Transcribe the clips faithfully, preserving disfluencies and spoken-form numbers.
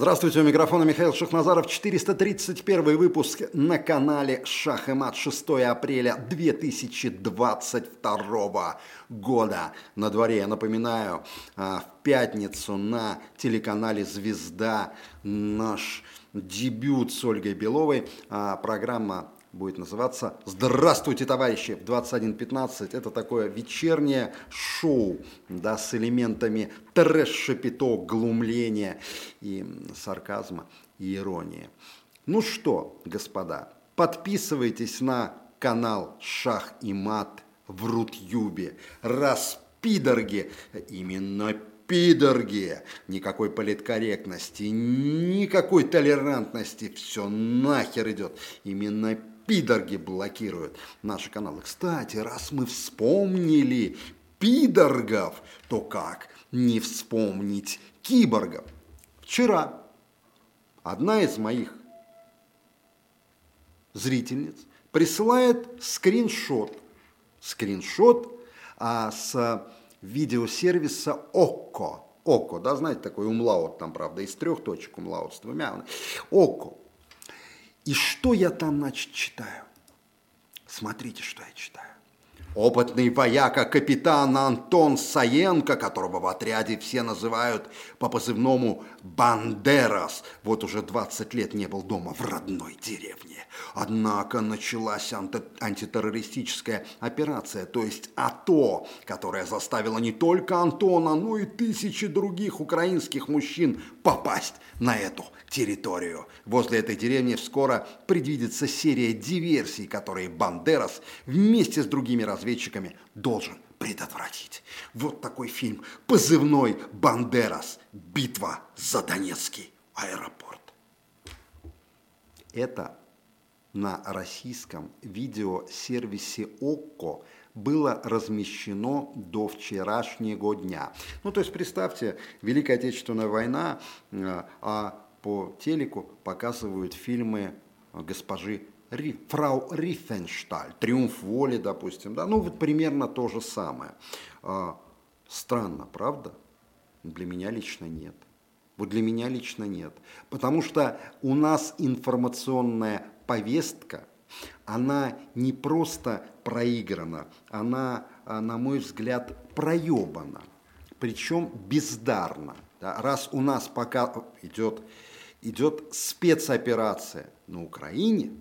Здравствуйте, у микрофона Михаил Шахназаров. четыреста тридцать первый выпуск на канале «Шах и мат», шестое апреля две тысячи двадцать второго года. На дворе, я напоминаю, в пятницу на телеканале «Звезда» наш дебют с Ольгой Беловой. Программа будет называться «Здравствуйте, товарищи!» в двадцать один пятнадцать. Это такое вечернее шоу, да, с элементами трэш-шапито, глумления и сарказма, и иронии. Ну что, господа, подписывайтесь на канал «Шах и мат» в Рутюбе. Распидорги, именно пидорги, никакой политкорректности, никакой толерантности, все нахер идет, именно пидорги. Пидорги блокируют наши каналы. Кстати, раз мы вспомнили пидоргов, то как не вспомнить киборгов? Вчера одна из моих зрительниц присылает скриншот, скриншот а, с видеосервиса ОККО. ОККО, да, знаете, такой умлаут там, правда, из трех точек умлаут с двумя. ОККО. И что я там, значит, читаю? Смотрите, что я читаю. Опытный вояка капитан Антон Саенко, которого в отряде все называют по позывному «Бандерас», вот уже двадцать лет не был дома в родной деревне. Однако началась анти- антитеррористическая операция, то есть АТО, которая заставила не только Антона, но и тысячи других украинских мужчин попасть на эту территорию. Возле этой деревни скоро предвидится серия диверсий, которые Бандерас вместе с другими разведчиками должен предотвратить. Вот такой фильм. Позывной «Бандерас. Битва за Донецкий аэропорт». Это на российском видеосервисе ОККО было размещено до вчерашнего дня. Ну, то есть, представьте, Великая Отечественная война, а по телеку показывают фильмы госпожи Риф, фрау Рифеншталь, «Триумф воли», допустим, да, ну вот примерно то же самое. Странно, правда? Для меня лично нет. Вот для меня лично нет. Потому что у нас информационная повестка, она не просто проиграна, она, на мой взгляд, проебана, причем бездарно. Да, раз у нас пока идет, идет спецоперация на Украине,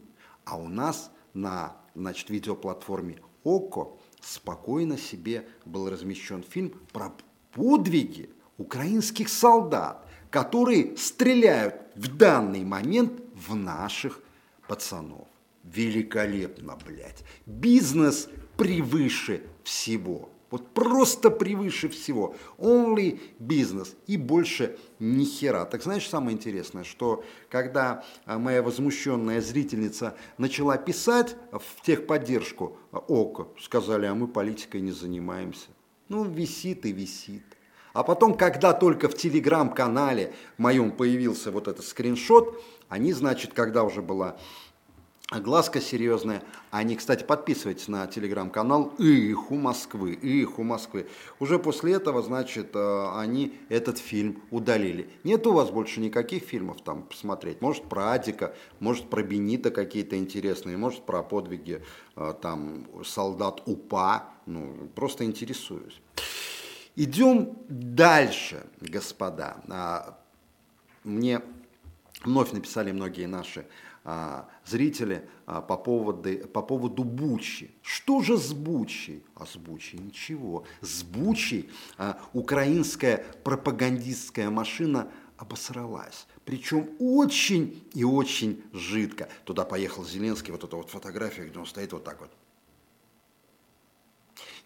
а у нас на, значит, видеоплатформе ОККО спокойно себе был размещен фильм про подвиги украинских солдат, которые стреляют в данный момент в наших пацанов. Великолепно, блядь. Бизнес превыше всего. Вот просто превыше всего. Only business. И больше ни хера. Так знаешь, самое интересное, что когда моя возмущенная зрительница начала писать в техподдержку ОККО, сказали, а мы политикой не занимаемся. Ну, висит и висит. А потом, когда только в телеграм-канале моем появился вот этот скриншот, они, значит, когда уже была глазка серьезная. Они, кстати, подписывайтесь на телеграм-канал «Их у Москвы», «Их у Москвы». Уже после этого, значит, они этот фильм удалили. Нет у вас больше никаких фильмов там посмотреть? Может, про Адика, может, про Бенита какие-то интересные, может, про подвиги там солдат УПА. Ну, просто интересуюсь. Идем дальше, господа. Мне вновь написали многие наши зрители по поводу, по поводу Бучи. Что же с Бучей? А с Бучей ничего. С Бучей а, украинская пропагандистская машина обосралась. Причем очень и очень жидко. Туда поехал Зеленский, вот эта вот фотография, где он стоит вот так вот.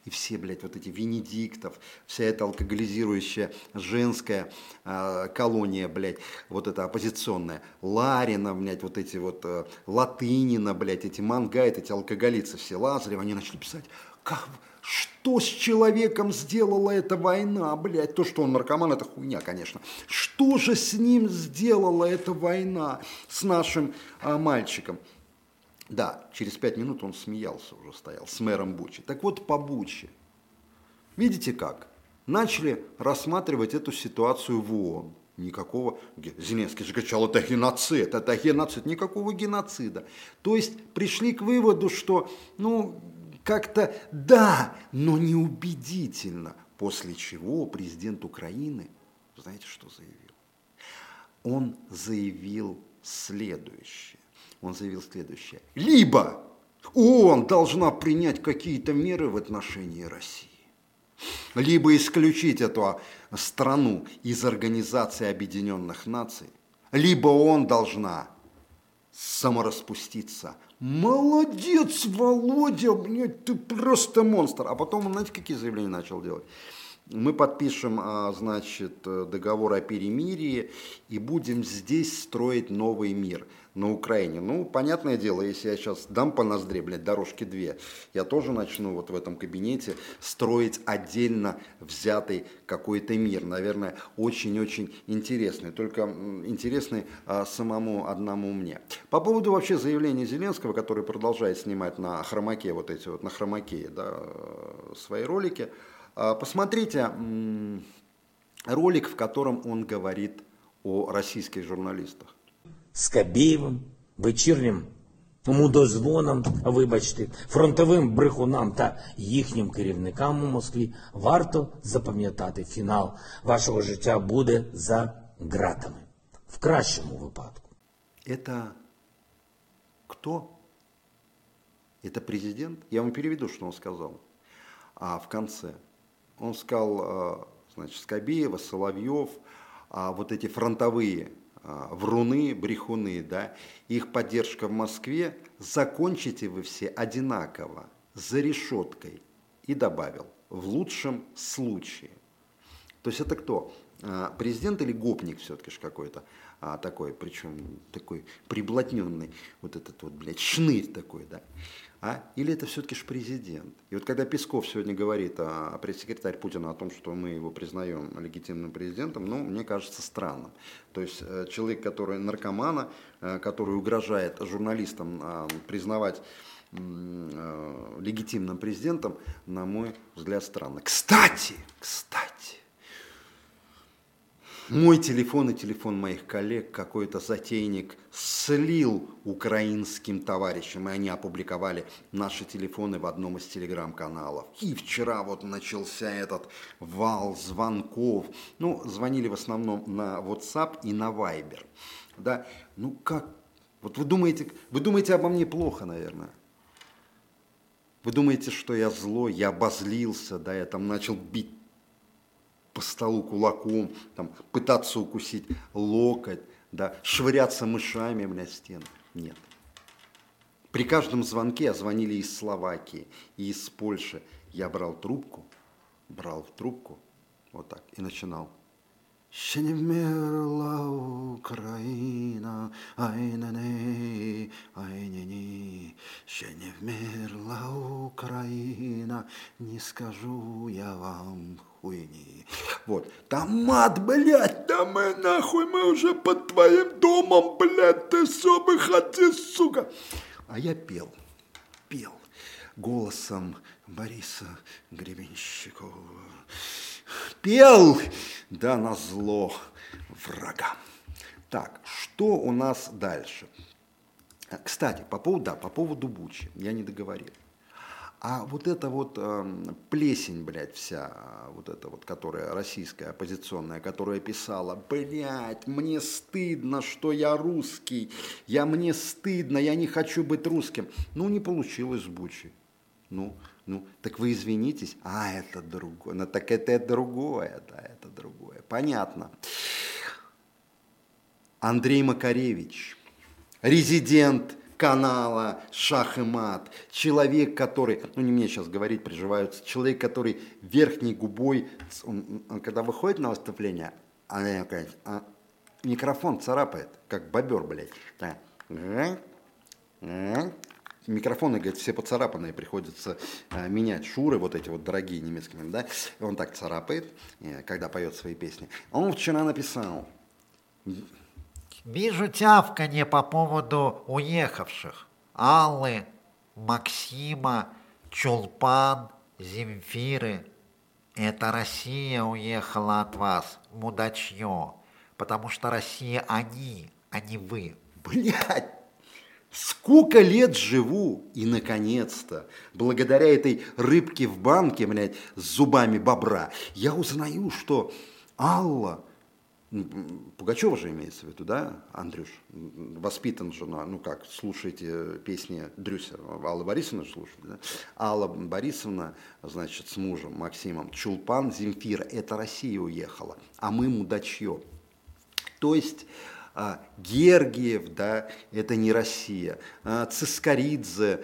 И все, блядь, вот эти Венедиктов, вся эта алкоголизирующая женская э, колония, блядь, вот эта оппозиционная, Ларина, блядь, вот эти вот, э, Латынина, блядь, эти мангайты, эти алкоголицы все, Лазарев, они начали писать, как, что с человеком сделала эта война, блядь, то, что он наркоман, это хуйня, конечно. Что же с ним сделала эта война, с нашим э, мальчиком? Да, через пять минут он смеялся уже стоял с мэром Бучи. Так вот, по Буче. Видите как? Начали рассматривать эту ситуацию в ООН. Никакого, Зеленский же кричал, это геноцид, это геноцид, никакого геноцида. То есть пришли к выводу, что, ну, как-то да, но неубедительно. После чего президент Украины, знаете, что заявил? Он заявил следующее. Он заявил следующее. Либо ООН должна принять какие-то меры в отношении России, либо исключить эту страну из Организации Объединенных Наций, либо ООН должна самораспуститься. Молодец, Володя, блядь, ты просто монстр. А потом, знаете, какие заявления начал делать? Мы подпишем, значит, договор о перемирии и будем здесь строить новый мир на Украине. Ну, понятное дело, если я сейчас дам по ноздре, блядь, дорожки две, я тоже начну вот в этом кабинете строить отдельно взятый какой-то мир. Наверное, очень-очень интересный. Только интересный а, самому одному мне. По поводу вообще заявления Зеленского, который продолжает снимать на хромаке вот эти вот, на хромаке, да, свои ролики. Посмотрите ролик, в котором он говорит о российских журналистах. Скобеевым, вечірнім мудозвонам, вибачте, фронтовим брехунам та їхнім керівникам у Москві варто запам'ятати, фінал вашого життя буде за ґратами. В кращому випадку. Это кто? Это президент? Я вам переведу, что он сказал. А в конце. Он сказал, значит, Скобеева, Соловьев, вот эти фронтовые вруны, брехуны, да, их поддержка в Москве, закончите вы все одинаково, за решеткой. И добавил, в лучшем случае. То есть это кто? Президент или гопник все-таки ж какой-то такой, причем такой приблотненный, вот этот вот, блядь, шнырь такой, да. А? Или это все-таки ж президент? И вот когда Песков сегодня говорит, о, о пресс-секретарь Путина, о том, что мы его признаем легитимным президентом, ну, мне кажется, странным. То есть человек, который наркомана, который угрожает журналистам признавать легитимным президентом, на мой взгляд, странно. Кстати, кстати, мой телефон и телефон моих коллег какой-то затейник слил украинским товарищам, и они опубликовали наши телефоны в одном из телеграм-каналов. И вчера вот начался этот вал звонков. Ну, звонили в основном на WhatsApp и на Viber. Да, ну как? Вот вы думаете, вы думаете обо мне плохо, наверное. Вы думаете, что я злой, я обозлился, да, я там начал бить по столу кулаком, там, пытаться укусить локоть, да, швыряться мышами, блядь, в стену. Нет. При каждом звонке, а звонили из Словакии и из Польши, я брал трубку, брал в трубку, вот так, и начинал. Ще не вмерла Украина, ай-не-не, ай-не-не, ще не вмерла Украина, не скажу я вам хуйни. Вот, там мат, блядь, да мы нахуй, мы уже под твоим домом, блядь, ты все выходи, сука. А я пел, пел голосом Бориса Гребенщикова. Пел, да назло врага. Так, что у нас дальше? Кстати, по поводу, да, по поводу Бучи, я не договорил. А вот эта вот э, плесень, блядь, вся, вот эта вот, которая российская, оппозиционная, которая писала, блядь, мне стыдно, что я русский, я мне стыдно, я не хочу быть русским. Ну, не получилось с Бучи. Ну, ну, так вы извинитесь, а это другое, ну так это, это другое, да, это другое, понятно. Андрей Макаревич, резидент канала «Шах и мат», человек, который, ну не мне сейчас говорить, приживаются, человек, который верхней губой, он, он когда выходит на выступление, Андрей Макаревич, а, микрофон царапает, как бобер, блядь, да. Микрофоны, говорит, все поцарапанные, приходится э, менять. Шуры, вот эти вот дорогие немецкие, да, он так царапает, э, когда поет свои песни. Он вчера написал. Вижу тявканье по поводу уехавших. Аллы, Максима, Чулпан, Земфиры. Это Россия уехала от вас, мудачье. потому что Россия они, а не вы. Блядь, сколько лет живу, и наконец-то, благодаря этой рыбке в банке, блядь, с зубами бобра, я узнаю, что Алла, Пугачева же имеется в виду, да, Андрюш, воспитан жена, ну как, слушайте песни Дрюся, Алла Борисовна же слушает, да? Алла Борисовна, значит, с мужем Максимом, Чулпан, Земфира, это Россия уехала, а мы мудачье. То есть Гергиев, да, это не Россия, Цискоридзе,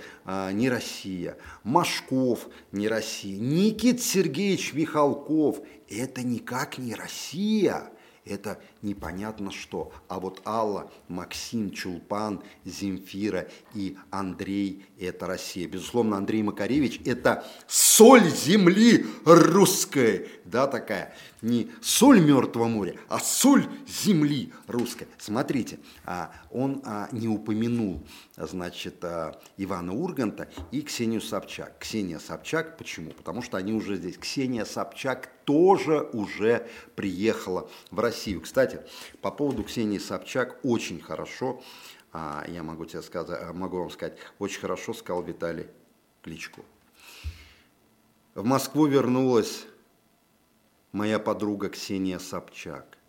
не Россия, Машков, не Россия, Никита Сергеевич Михалков, это никак не Россия. Это непонятно что. А вот Алла, Максим, Чулпан, Земфира и Андрей – это Россия. Безусловно, Андрей Макаревич – это соль земли русской. Да, такая. Не соль мертвого моря, а соль земли русской. Смотрите, он не упомянул, значит, Ивана Урганта и Ксению Собчак. Ксения Собчак, почему? Потому что они уже здесь. Ксения Собчак тоже уже приехала в Россию. Кстати, по поводу Ксении Собчак очень хорошо, я могу тебе сказать, могу вам сказать, очень хорошо сказал Виталий Кличко. В Москву вернулась моя подруга Ксения Собчак,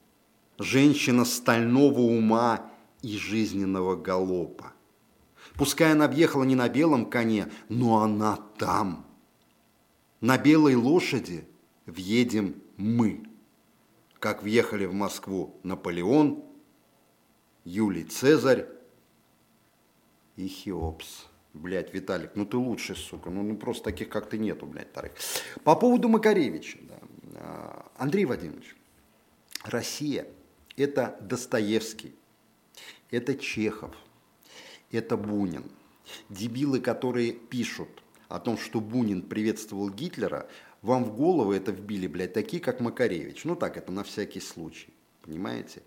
женщина стального ума и жизненного галопа. Пускай она объехала не на белом коне, но она там, на белой лошади. Въедем мы, как въехали в Москву Наполеон, Юлий Цезарь и Хеопс. Блядь, Виталик, ну ты лучший, сука, ну, ну просто таких как ты нету, блядь, Тарик. По поводу Макаревича, да. Андрей Вадимович, Россия – это Достоевский, это Чехов, это Бунин. Дебилы, которые пишут о том, что Бунин приветствовал Гитлера, вам в голову это вбили, блядь, такие, как Макаревич. Ну так, это на всякий случай, понимаете?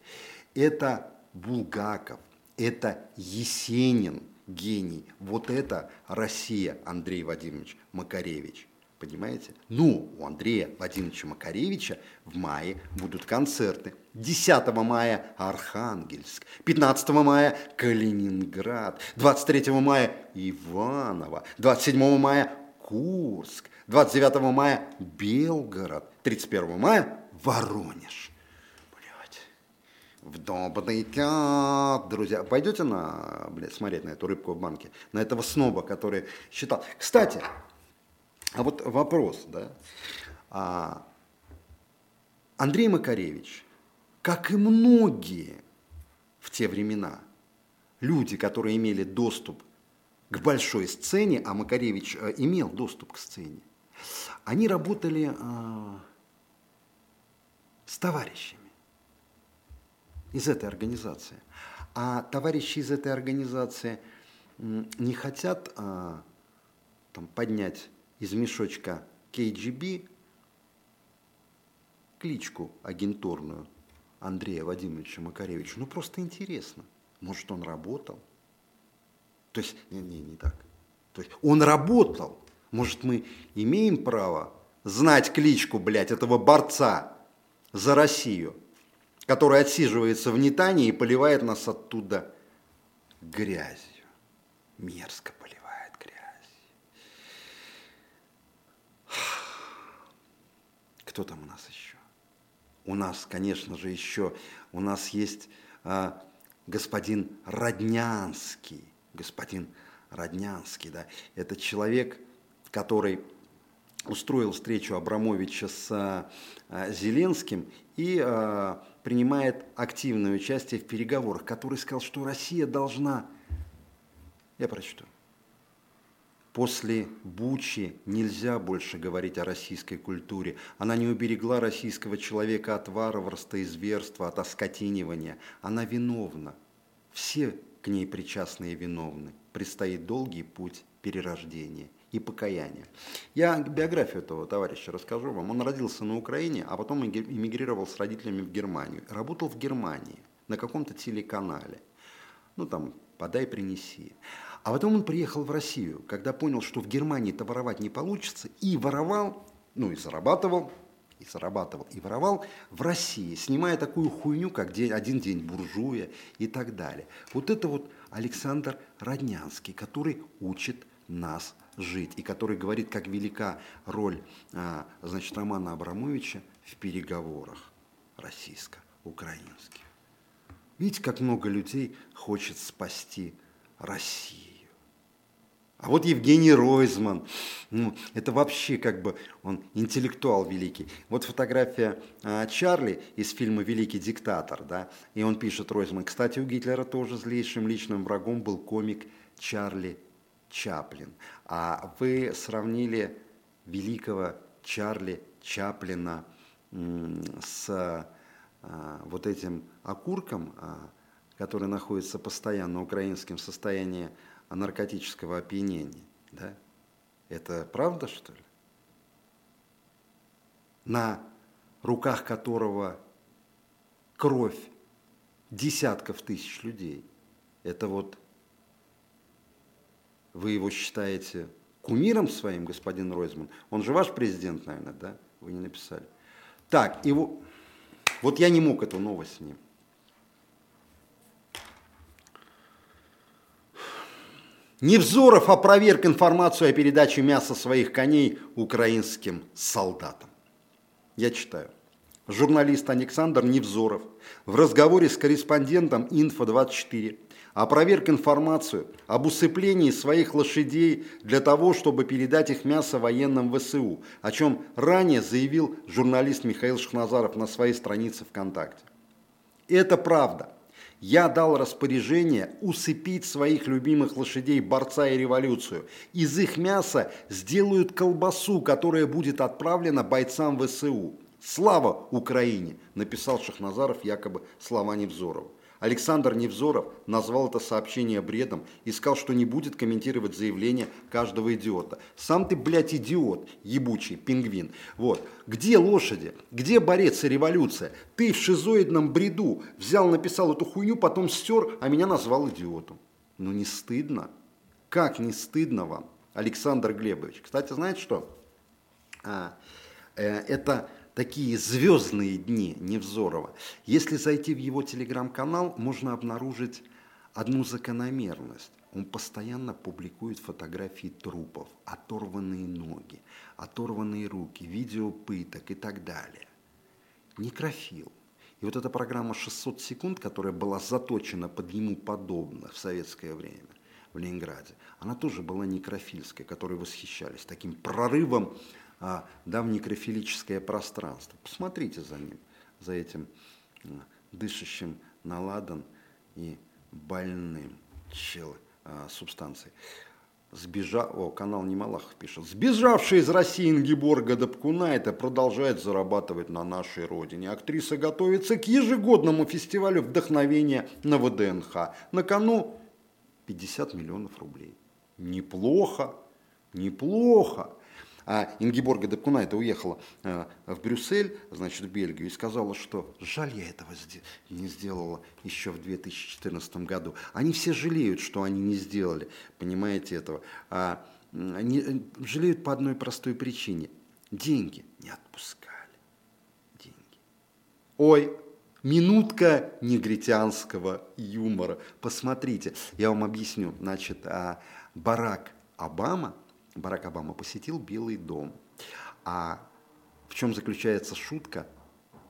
Это Булгаков, это Есенин, гений. Вот это Россия, Андрей Вадимович Макаревич, понимаете? Ну, у Андрея Вадимовича Макаревича в мае будут концерты. десятого мая – Архангельск, пятнадцатого мая – Калининград, двадцать третьего мая – Иваново, двадцать седьмого мая – Курск, двадцать девятого мая – Белгород, тридцать первого мая – Воронеж. Блядь. Вдобный театр, друзья. Пойдете на, блядь, смотреть на эту рыбку в банке? На этого сноба, который считал. Кстати, а вот вопрос, да. А, Андрей Макаревич, как и многие в те времена, люди, которые имели доступ к большой сцене, а Макаревич э, имел доступ к сцене, они работали э, с товарищами из этой организации. А товарищи из этой организации э, не хотят э, там, поднять из мешочка ка гэ бэ кличку агентурную Андрея Вадимовича Макаревича. Ну просто интересно, может он работал? То есть, не, не, не так. То есть, он работал. Может, мы имеем право знать кличку, блядь, этого борца за Россию, который отсиживается в Нетании и поливает нас оттуда грязью. Мерзко поливает грязью. Кто там у нас еще? У нас, конечно же, еще, у нас есть э, господин Роднянский. Господин Роднянский, да, это человек, который устроил встречу Абрамовича с а, Зеленским и а, принимает активное участие в переговорах, который сказал, что Россия должна, я прочту, после Бучи нельзя больше говорить о российской культуре. Она не уберегла российского человека от варварства и зверства, от оскотинивания. Она виновна. Все к ней причастные виновны. Предстоит долгий путь перерождения и покаяния. Я биографию этого товарища расскажу вам. Он родился на Украине, а потом эмигрировал с родителями в Германию. Работал в Германии на каком-то телеканале. Ну там, подай, принеси. А потом он приехал в Россию, когда понял, что в Германии-то воровать не получится, и воровал, ну и зарабатывал, и зарабатывал, и воровал, в России, снимая такую хуйню, как «Один день буржуя» и так далее. Вот это вот Александр Роднянский, который учит нас жить, и который говорит, как велика роль, значит, Романа Абрамовича в переговорах российско-украинских. Видите, как много людей хочет спасти Россию. А вот Евгений Ройзман, ну, это вообще как бы он интеллектуал великий. Вот фотография а, Чарли из фильма «Великий диктатор», да, и он пишет, Ройзман, кстати, у Гитлера тоже злейшим личным врагом был комик Чарли Чаплин. А вы сравнили великого Чарли Чаплина м- с а, вот этим окурком, а, который находится постоянно в украинском состоянии наркотического опьянения, да? Это правда, что ли? На руках которого кровь десятков тысяч людей. Это вот вы его считаете кумиром своим, господин Ройзман? Он же ваш президент, наверное, да? Вы не написали. Так, его... вот я не мог эту новость с ним. Невзоров опроверг информацию о передаче мяса своих коней украинским солдатам. Я читаю. Журналист Александр Невзоров в разговоре с корреспондентом «Инфо-двадцать четыре» опроверг информацию об усыплении своих лошадей для того, чтобы передать их мясо военным ВСУ, о чем ранее заявил журналист Михаил Шахназаров на своей странице ВКонтакте. Это правда. Я дал распоряжение усыпить своих любимых лошадей борца и революцию. Из их мяса сделают колбасу, которая будет отправлена бойцам ВСУ. Слава Украине! Написал Шахназаров якобы слова Невзорова. Александр Невзоров назвал это сообщение бредом и сказал, что не будет комментировать заявление каждого идиота. Сам ты, блядь, идиот, ебучий пингвин. Вот. Где лошади? Где борец и революция? Ты в шизоидном бреду взял, написал эту хуйню, потом стер, а меня назвал идиотом. Ну не стыдно? Как не стыдно вам, Александр Глебович? Кстати, знаете что? А, э, это... Такие звездные дни Невзорова. Если зайти в его телеграм-канал, можно обнаружить одну закономерность. Он постоянно публикует фотографии трупов, оторванные ноги, оторванные руки, видео пыток и так далее. Некрофил. И вот эта программа «шестьсот секунд», которая была заточена под ему подобных в советское время в Ленинграде, она тоже была некрофильской, которой восхищались таким прорывом, а, да, в некрофилическое пространство. Посмотрите за ним, за этим дышащим на ладан и больным чел, а, субстанцией. Сбежа... О, канал Немалахов пишет. Сбежавшая из России Ингеборга Дапкунайте продолжает зарабатывать на нашей родине. Актриса готовится к ежегодному фестивалю вдохновения на ВДНХ. На кону пятьдесят миллионов рублей. Неплохо, неплохо. А Ингеборга Дапкунайте уехала э, в Брюссель, значит, в Бельгию, и сказала, что жаль, я этого не сделала еще в две тысячи четырнадцатом году. Они все жалеют, что они не сделали, понимаете, этого. А, они жалеют по одной простой причине. Деньги не отпускали. Деньги. Ой, минутка негритянского юмора. Посмотрите, я вам объясню. Значит, а Барак Обама... Барак Обама посетил Белый дом. А в чем заключается шутка,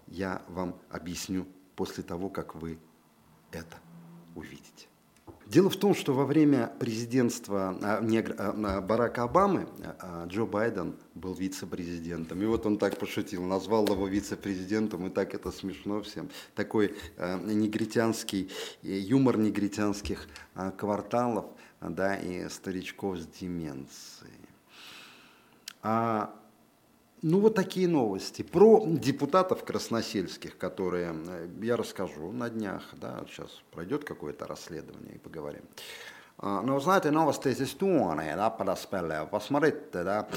я вам объясню после того, как вы это увидите. Дело в том, что во время президентства а, не, а, Барака Обамы а, Джо Байден был вице-президентом. И вот он так пошутил, назвал его вице-президентом, и так это смешно всем. Такой а, негритянский, юмор негритянских а, кварталов, да, и старичков с деменцией. А, ну, вот такие новости. Про депутатов красносельских, которые я расскажу на днях, да, сейчас пройдет какое-то расследование и поговорим. А, ну, знаете, новости из Эстонии, да, подоспели. Посмотрите, да,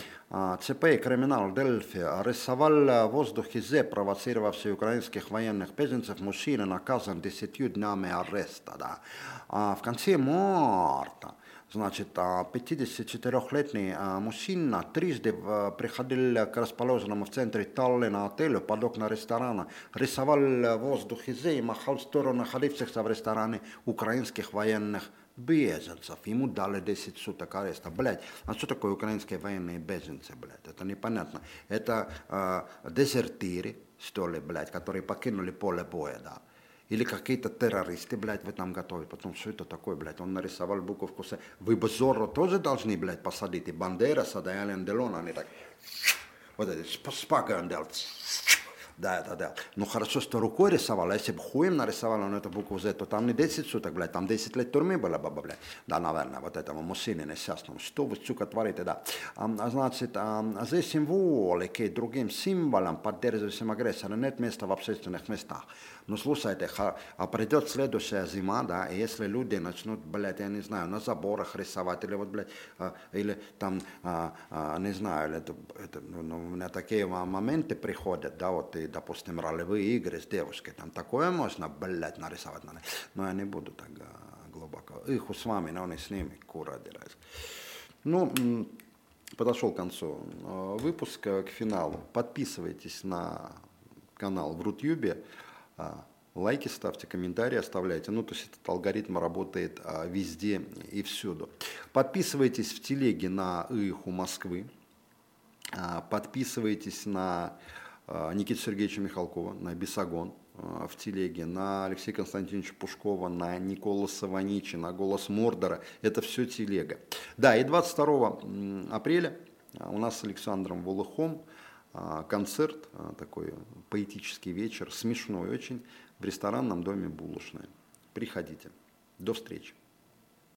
ЦП «Криминал Дельфи» арестовал в воздухе ЗЭП, провоцировавший украинских военных беженцев, мужчина наказан десятью днями ареста, да. А в конце марта Значит, пятидесятичетырёхлетний мужчина трижды приходил к расположенному в центре Таллина отелю под окна ресторана, рисовал в воздухе «З» и махал в сторону находившихся в ресторане украинских военных беженцев. Ему дали десять суток ареста. Блядь, а что такое украинские военные беженцы, блядь? Это непонятно. Это э, дезертиры, что ли, блядь, которые покинули поле боя, да. Или какие-то террористы, блядь, вы там готовите. Потом, что это такое, блядь? Он нарисовал буковку «С». Вы бы Зорро тоже должны, блядь, посадить. И Бандераса, да, и Ален Делона, они так... Вот это, спага он делал. Да, да, да. Ну хорошо, что рукой рисовал. Если бы хуем нарисовал он эту букву «З», то там не десять суток, блядь, там десять лет тюрьмы было бы, блядь. Да, наверное, вот этому мужчине несчастному. Что вы, сука, творите, да. А, значит, а, «З» символики и другим символам, поддерживающим агрессора, нет места в общественных местах. Ну слушайте, а придет следующая зима, да, и если люди начнут, блядь, я не знаю, на заборах рисовать, или вот, блядь, или там, не знаю, это, это, ну, у меня такие моменты приходят, да, вот, и, допустим, ролевые игры с девушкой, там такое можно, блядь, нарисовать надо, но я не буду так глубоко, их с вами, но не с ними, кура дерась. Ну, подошел к концу выпуска, к финалу, подписывайтесь на канал в Рутюбе, лайки ставьте, комментарии оставляйте. Ну, то есть этот алгоритм работает а, везде и всюду. Подписывайтесь в Телеге на «Иху Москвы». А, подписывайтесь на а, Никиту Сергеевича Михалкова, на «Бесогон» а, в Телеге, на Алексея Константиновича Пушкова, на Никола Саванича, на «Голос Мордора». Это все Телега. Да, и двадцать второго апреля у нас с Александром Волохом концерт, такой поэтический вечер, смешной очень, в ресторанном доме «Булочная». Приходите. До встречи.